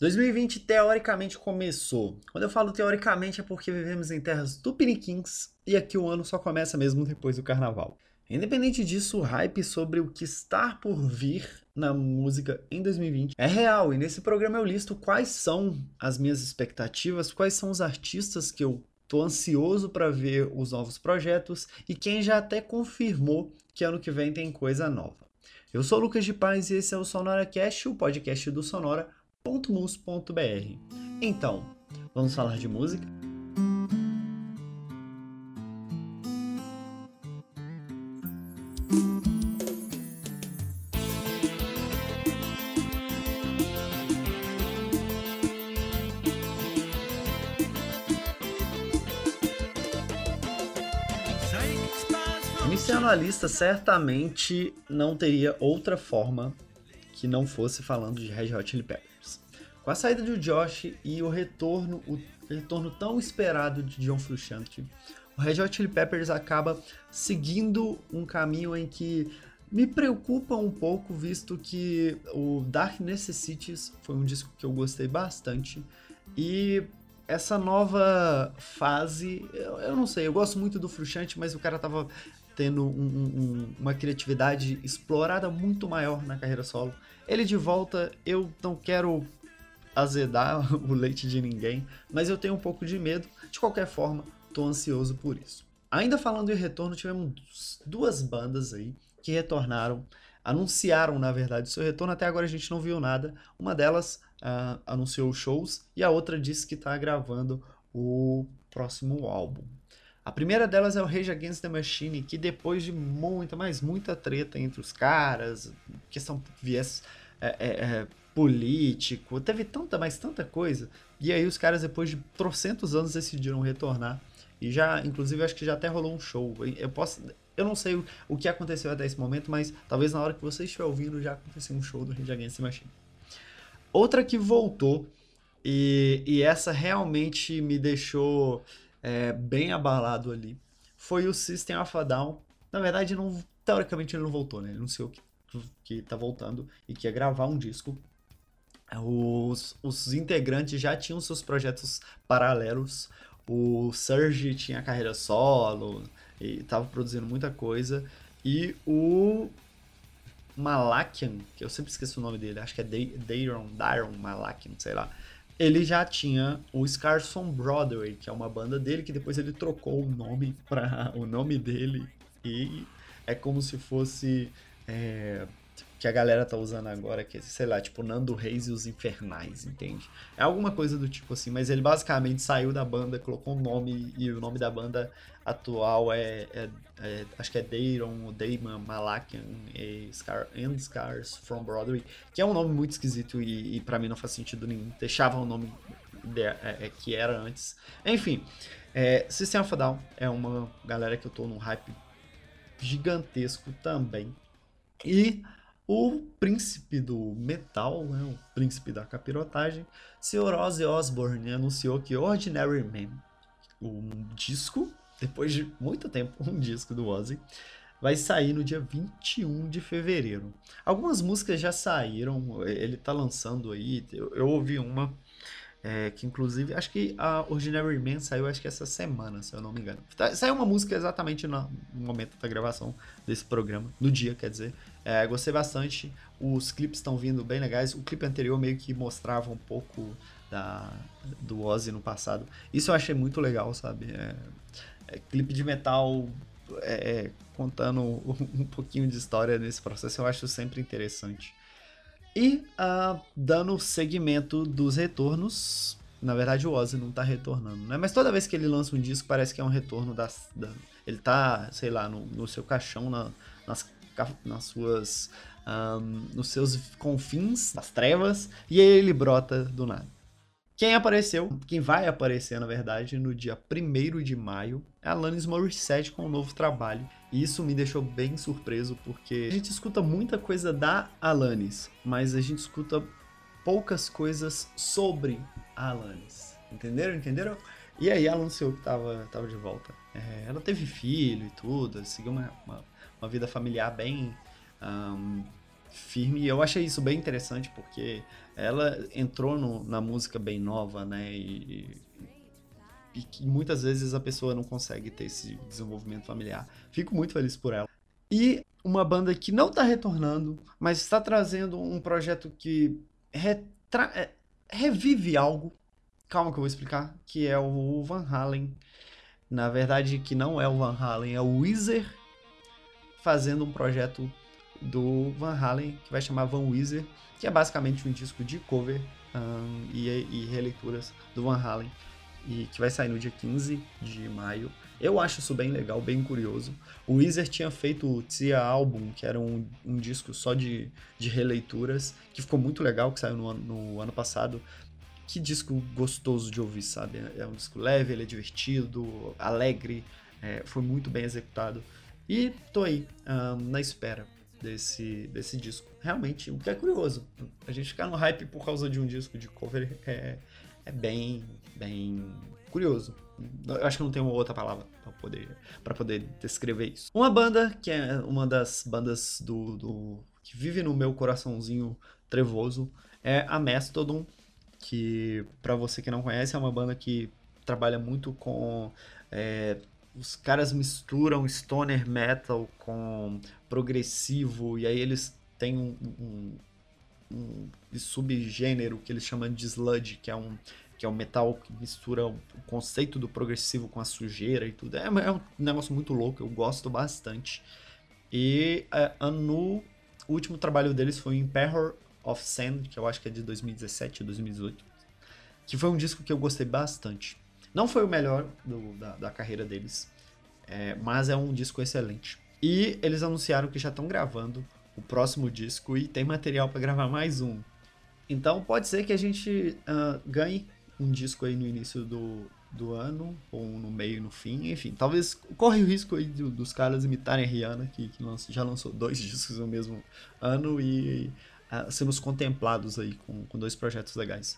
2020 teoricamente começou. Quando eu falo teoricamente é porque vivemos em terras tupiniquins e aqui o ano só começa mesmo depois do carnaval. Independente disso, o hype sobre o que está por vir na música em 2020 é real, e nesse programa eu listo quais são as minhas expectativas, quais são os artistas que eu tô ansioso para ver os novos projetos e quem já até confirmou que ano que vem tem coisa nova. Eu sou o Lucas de Paz e esse é o SonoraCast, o podcast do sonora.mus.br. Então, vamos falar de música? Iniciando a lista, certamente não teria outra forma que não fosse falando de Red Hot Chili Peppers. Com a saída do Josh e o retorno tão esperado de John Frusciante, o Red Hot Chili Peppers acaba seguindo um caminho em que me preocupa um pouco, visto que o Dark Necessities foi um disco que eu gostei bastante, e essa nova fase, eu não sei, eu gosto muito do Frusciante, mas o cara tava tendo uma criatividade explorada muito maior na carreira solo. Ele de volta, eu não quero azedar o leite de ninguém, mas eu tenho um pouco de medo. De qualquer forma, tô ansioso por isso. Ainda falando em retorno, tivemos duas bandas aí que retornaram, anunciaram, na verdade, seu retorno. Até agora a gente não viu nada. Uma delas anunciou shows e a outra disse que tá gravando o próximo álbum. A primeira delas é o Rage Against the Machine, que depois de muita treta entre os caras, questão viés político, teve tanta coisa, e aí os caras depois de trocentos anos decidiram retornar, e já, inclusive, acho que já até rolou um show. Eu não sei o que aconteceu até esse momento, mas talvez na hora que você estiver ouvindo já aconteceu um show do Rage Against the Machine. Outra que voltou, e essa realmente me deixou bem abalado ali, foi o System of a Down. Na verdade, teoricamente ele não voltou, né? Ele anunciou que tá voltando e que ia gravar um disco. Os integrantes já tinham seus projetos paralelos. O Serge tinha carreira solo e tava produzindo muita coisa. E o Malakian, que eu sempre esqueço o nome dele, acho que é Daron Malakian, sei lá. Ele já tinha o Scars on Broadway, que é uma banda dele, que depois ele trocou o nome para o nome dele, e é como se fosse que a galera tá usando agora, que sei lá, tipo Nando Reis e os Infernais, entende? É alguma coisa do tipo assim, mas ele basicamente saiu da banda, colocou um nome, e o nome da banda atual é acho que é Daron, Daron Malakian and Scars from Broadway, que é um nome muito esquisito e pra mim não faz sentido nenhum, deixava o nome que era antes. Enfim, System of a Down é uma galera que eu tô num hype gigantesco também, e o príncipe do metal, né, o príncipe da capirotagem, Sr. Ozzy Osbourne, anunciou que Ordinary Man, um disco, depois de muito tempo, um disco do Ozzy, vai sair no dia 21 de fevereiro. Algumas músicas já saíram, ele tá lançando aí, eu ouvi uma, que inclusive, acho que a Ordinary Man saiu acho que essa semana, se eu não me engano. Saiu uma música exatamente no momento da gravação desse programa, no dia, quer dizer. Gostei bastante, os clipes estão vindo bem legais. O clipe anterior meio que mostrava um pouco do Ozzy no passado. Isso eu achei muito legal, sabe? Clipe de metal contando um pouquinho de história nesse processo, eu acho sempre interessante. E dando segmento dos retornos, na verdade o Ozzy não tá retornando, né? Mas toda vez que ele lança um disco parece que é um retorno ele tá, sei lá, no seu caixão, nos seus confins, nas trevas, e aí ele brota do nada. Quem vai aparecer, na verdade, no dia 1º de maio, é a Alanis Morissette com um novo trabalho. E isso me deixou bem surpreso, porque a gente escuta muita coisa da Alanis, mas a gente escuta poucas coisas sobre a Alanis. Entenderam? E aí ela anunciou que tava de volta. Ela teve filho e tudo, seguiu uma vida familiar bem firme, e eu achei isso bem interessante, porque ela entrou na música bem nova, né, e que muitas vezes a pessoa não consegue ter esse desenvolvimento familiar. Fico muito feliz por ela. E uma banda que não está retornando, mas está trazendo um projeto que revive algo, calma que eu vou explicar, que é o Van Halen. Na verdade, que não é o Van Halen, é o Weezer, fazendo um projeto do Van Halen, que vai chamar Van Weezer, que é basicamente um disco de cover e releituras do Van Halen, e que vai sair no dia 15 de maio. Eu acho isso bem legal, bem curioso. O Weezer tinha feito o Teal Album, que era um disco só de releituras, que ficou muito legal, que saiu no ano passado. Que disco gostoso de ouvir, sabe? É um disco leve, ele é divertido, alegre, foi muito bem executado. E tô aí, na espera desse disco. Realmente, o que é curioso, a gente ficar no hype por causa de um disco de cover é bem curioso. Eu acho que não tem uma outra palavra pra poder descrever isso. Uma banda que é uma das bandas que vive no meu coraçãozinho trevoso é a Mastodon, que, pra você que não conhece, é uma banda que trabalha muito com... os caras misturam stoner metal com progressivo, e aí eles têm um subgênero que eles chamam de sludge, que é um metal que mistura o conceito do progressivo com a sujeira e tudo. É um negócio muito louco, eu gosto bastante. E no último trabalho deles foi o Emperor of Sand, que eu acho que é de 2017 ou 2018, que foi um disco que eu gostei bastante. Não foi o melhor da carreira deles, mas é um disco excelente. E eles anunciaram que já estão gravando o próximo disco e tem material para gravar mais um. Então pode ser que a gente ganhe um disco aí no início do ano, ou no meio e no fim, enfim. Talvez corre o risco aí dos caras imitarem a Rihanna, que já lançou 2 discos no mesmo ano, e sermos contemplados aí com 2 projetos legais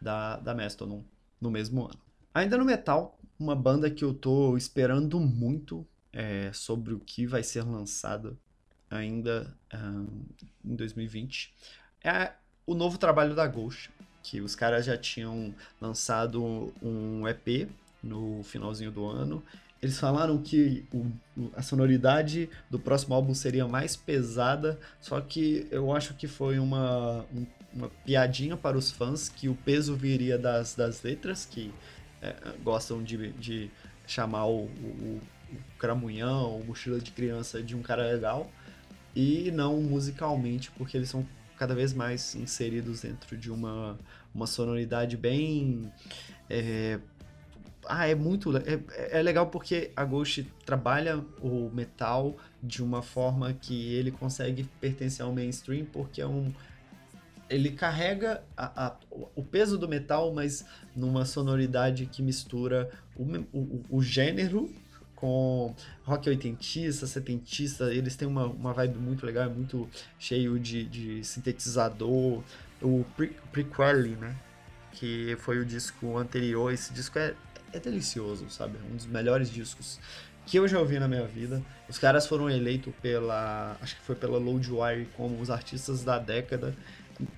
da Mastodon no mesmo ano. Ainda no metal, uma banda que eu tô esperando muito sobre o que vai ser lançada ainda em 2020 é o novo trabalho da Ghost, que os caras já tinham lançado um EP no finalzinho do ano. Eles falaram que a sonoridade do próximo álbum seria mais pesada, só que eu acho que foi uma piadinha para os fãs, que o peso viria das letras, que gostam de chamar o cramunhão, o mochila de criança de um cara legal, e não musicalmente, porque eles são cada vez mais inseridos dentro de uma sonoridade bem... É legal, porque a Ghost trabalha o metal de uma forma que ele consegue pertencer ao mainstream, porque ele carrega o peso do metal, mas numa sonoridade que mistura o gênero com rock oitentista, setentista. Eles têm uma vibe muito legal, muito cheio de sintetizador. O Prequel, né, que foi o disco anterior, esse disco é delicioso, sabe? Um dos melhores discos que eu já ouvi na minha vida. Os caras foram eleitos acho que foi pela Loudwire como os artistas da década.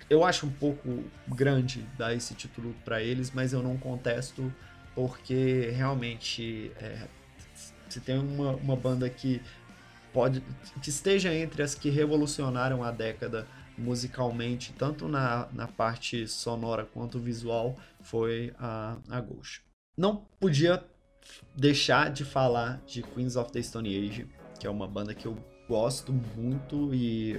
Eu acho um pouco grande dar esse título para eles, mas eu não contesto, porque realmente se tem uma banda que esteja entre as que revolucionaram a década musicalmente, tanto na parte sonora quanto visual, foi a Ghost. Não podia deixar de falar de Queens of the Stone Age, que é uma banda que eu gosto muito e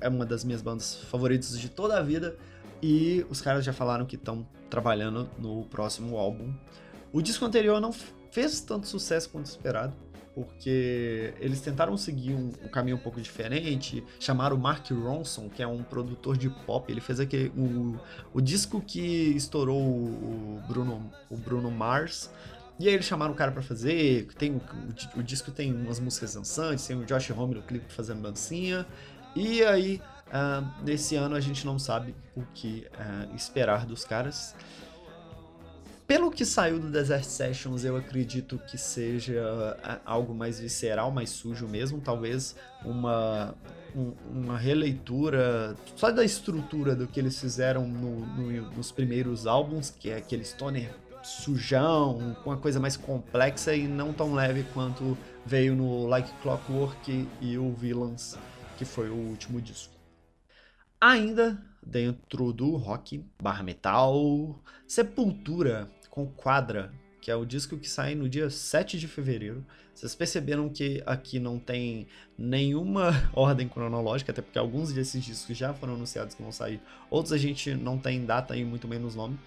é uma das minhas bandas favoritas de toda a vida, e os caras já falaram que estão trabalhando no próximo álbum. O disco anterior não fez tanto sucesso quanto esperado, porque eles tentaram seguir um caminho um pouco diferente, chamaram o Mark Ronson, que é um produtor de pop. Ele fez aquele, o disco que estourou o Bruno Mars. E aí eles chamaram o cara pra fazer, tem o disco tem umas músicas dançantes, tem o Josh no clipe fazendo dancinha, e aí nesse ano a gente não sabe o que esperar dos caras. Pelo que saiu do Desert Sessions, eu acredito que seja algo mais visceral, mais sujo mesmo. Talvez uma releitura só da estrutura do que eles fizeram nos primeiros álbuns, que é aquele stoner sujão, uma coisa mais complexa e não tão leve quanto veio no Like Clockwork e o Villains, que foi o último disco. Ainda dentro do rock barra metal, Sepultura com Quadra, que é o disco que sai no dia 7 de fevereiro. Vocês perceberam que aqui não tem nenhuma ordem cronológica, até porque alguns desses discos já foram anunciados que vão sair, outros a gente não tem data e muito menos nome.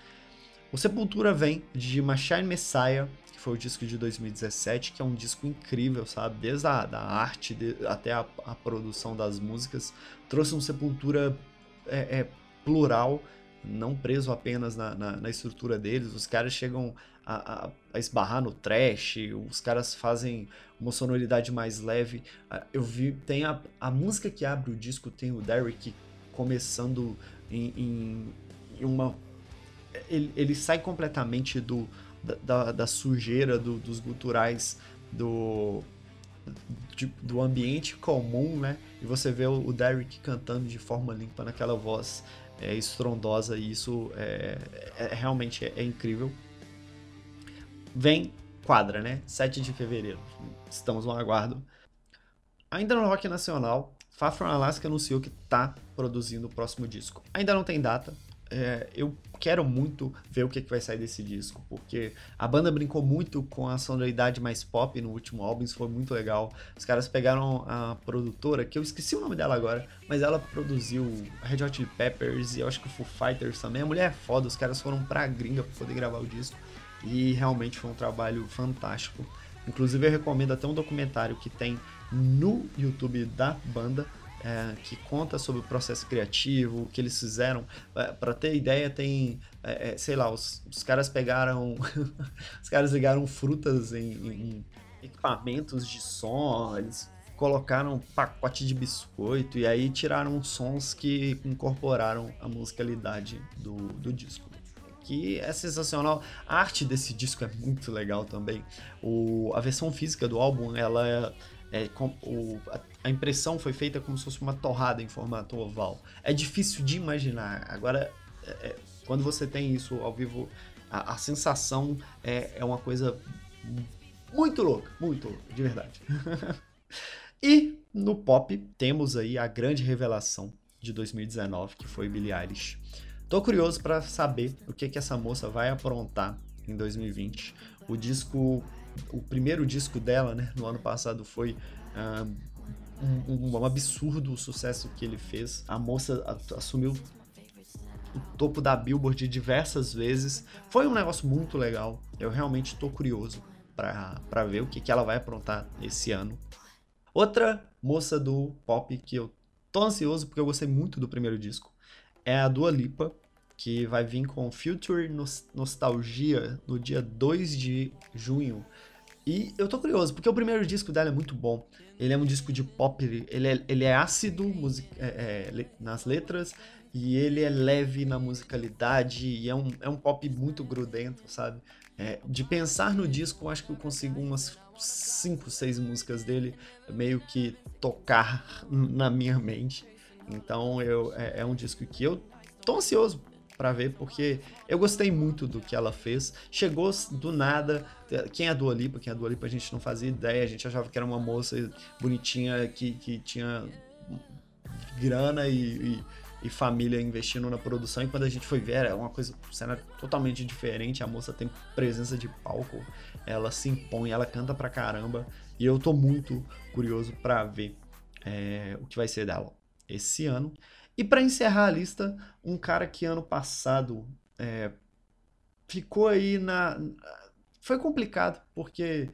O Sepultura vem de Machine Messiah, que foi o disco de 2017, que é um disco incrível, sabe? Desde a arte até a produção das músicas. Trouxe um Sepultura plural, não preso apenas na estrutura deles. Os caras chegam a esbarrar no thrash, os caras fazem uma sonoridade mais leve. Eu vi, tem a música que abre o disco, tem o Derrick começando em uma... Ele sai completamente da sujeira dos guturais, do ambiente comum, né? E você vê o Derrick cantando de forma limpa naquela voz estrondosa, e isso realmente é incrível. Vem Quadra, né? 7 de fevereiro, estamos no aguardo. Ainda no rock nacional, Far From Alaska anunciou que está produzindo o próximo disco. Ainda não tem data. Eu quero muito ver o que vai sair desse disco, porque a banda brincou muito com a sonoridade mais pop no último álbum, isso foi muito legal. Os caras pegaram a produtora, que eu esqueci o nome dela agora, mas ela produziu Red Hot Chili Peppers e eu acho que o Foo Fighters também. A mulher é foda, os caras foram pra gringa pra poder gravar o disco e realmente foi um trabalho fantástico. Inclusive eu recomendo até um documentário que tem no YouTube da banda, que conta sobre o processo criativo, o que eles fizeram. Para ter ideia, tem, sei lá, os caras pegaram, os caras ligaram frutas em equipamentos de som, eles colocaram um pacote de biscoito e aí tiraram sons que incorporaram a musicalidade do disco, que é sensacional. A arte desse disco é muito legal também. A versão física do álbum, ela a impressão foi feita como se fosse uma torrada em formato oval. É difícil de imaginar. Agora, quando você tem isso ao vivo, a sensação é uma coisa muito louca, de verdade. E no pop, temos aí a grande revelação de 2019, que foi Billie Eilish. Tô curioso para saber o que essa moça vai aprontar em 2020. O primeiro disco dela, né, no ano passado foi um absurdo o sucesso que ele fez. A moça assumiu o topo da Billboard diversas vezes. Foi um negócio muito legal. Eu realmente tô curioso pra ver o que ela vai aprontar esse ano. Outra moça do pop que eu tô ansioso, porque eu gostei muito do primeiro disco, é a Dua Lipa, que vai vir com Future Nostalgia no dia 2 de junho. E eu tô curioso, porque o primeiro disco dela é muito bom. Ele é um disco de pop, ele é ácido nas letras, e ele é leve na musicalidade, e é um pop muito grudento, sabe? De pensar no disco, eu acho que eu consigo umas 5, 6 músicas dele meio que tocar na minha mente. Então é um disco que eu tô ansioso pra ver, porque eu gostei muito do que ela fez. Chegou do nada. Quem é a Dua Lipa? Quem é a Dua Lipa a gente não fazia ideia, a gente achava que era uma moça bonitinha que tinha grana e família investindo na produção, e quando a gente foi ver, é uma coisa, cena totalmente diferente. A moça tem presença de palco, ela se impõe, ela canta pra caramba, e eu tô muito curioso pra ver o que vai ser dela esse ano. E para encerrar a lista, um cara que ano passado ficou aí na... Foi complicado, porque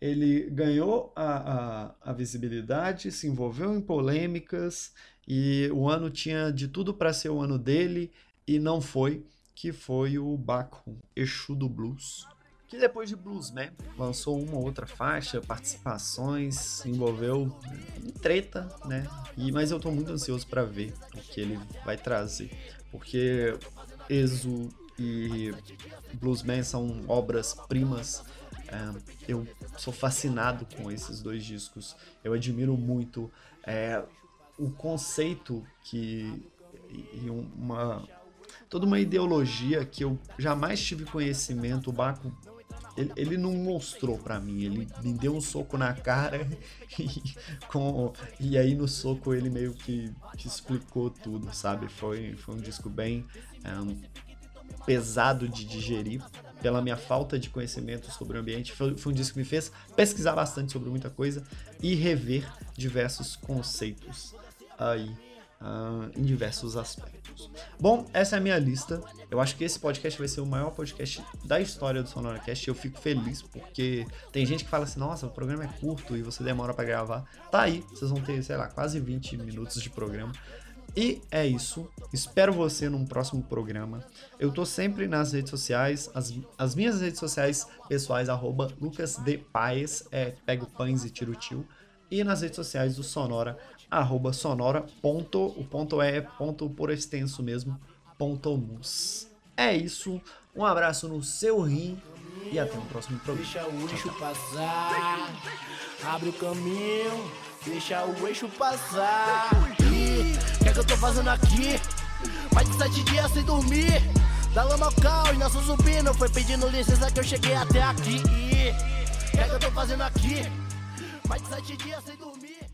ele ganhou a visibilidade, se envolveu em polêmicas, e o ano tinha de tudo para ser o ano dele, e não foi, que foi o Bacon, Exu do Blues, que depois de Bluesman, lançou uma outra faixa, participações, se envolveu em treta, né? Mas eu tô muito ansioso para ver o que ele vai trazer, porque Exu e Bluesman são obras-primas. Eu sou fascinado com esses dois discos. Eu admiro muito o conceito toda uma ideologia que eu jamais tive conhecimento. O Baco, ele não mostrou pra mim, ele me deu um soco na cara e aí no soco ele meio que explicou tudo, sabe? Foi um disco bem pesado de digerir pela minha falta de conhecimento sobre o ambiente. Foi um disco que me fez pesquisar bastante sobre muita coisa e rever diversos conceitos aí em diversos aspectos. Bom, essa é a minha lista. Eu acho que esse podcast vai ser o maior podcast da história do SonoraCast. Eu fico feliz porque tem gente que fala assim: nossa, o programa é curto e você demora pra gravar. Tá aí, vocês vão ter, sei lá, quase 20 minutos de programa. E é isso, espero você num próximo programa. Eu tô sempre nas redes sociais, as minhas redes sociais pessoais, @LucasDePaz, pego pães e tiro tio. E nas redes sociais do Sonora, @sonora, o ponto é ponto por extenso mesmo, .mus. É isso, um abraço no seu rim e até o próximo programa. Deixa o eixo passar, abre o caminho, deixa o eixo passar. O que é que eu tô fazendo aqui? Mais de 7 dias sem dormir, da lama ao caos, nosso zumbi não foi pedindo licença que eu cheguei até aqui. O que é que eu tô fazendo aqui? Mais de 7 dias sem dormir.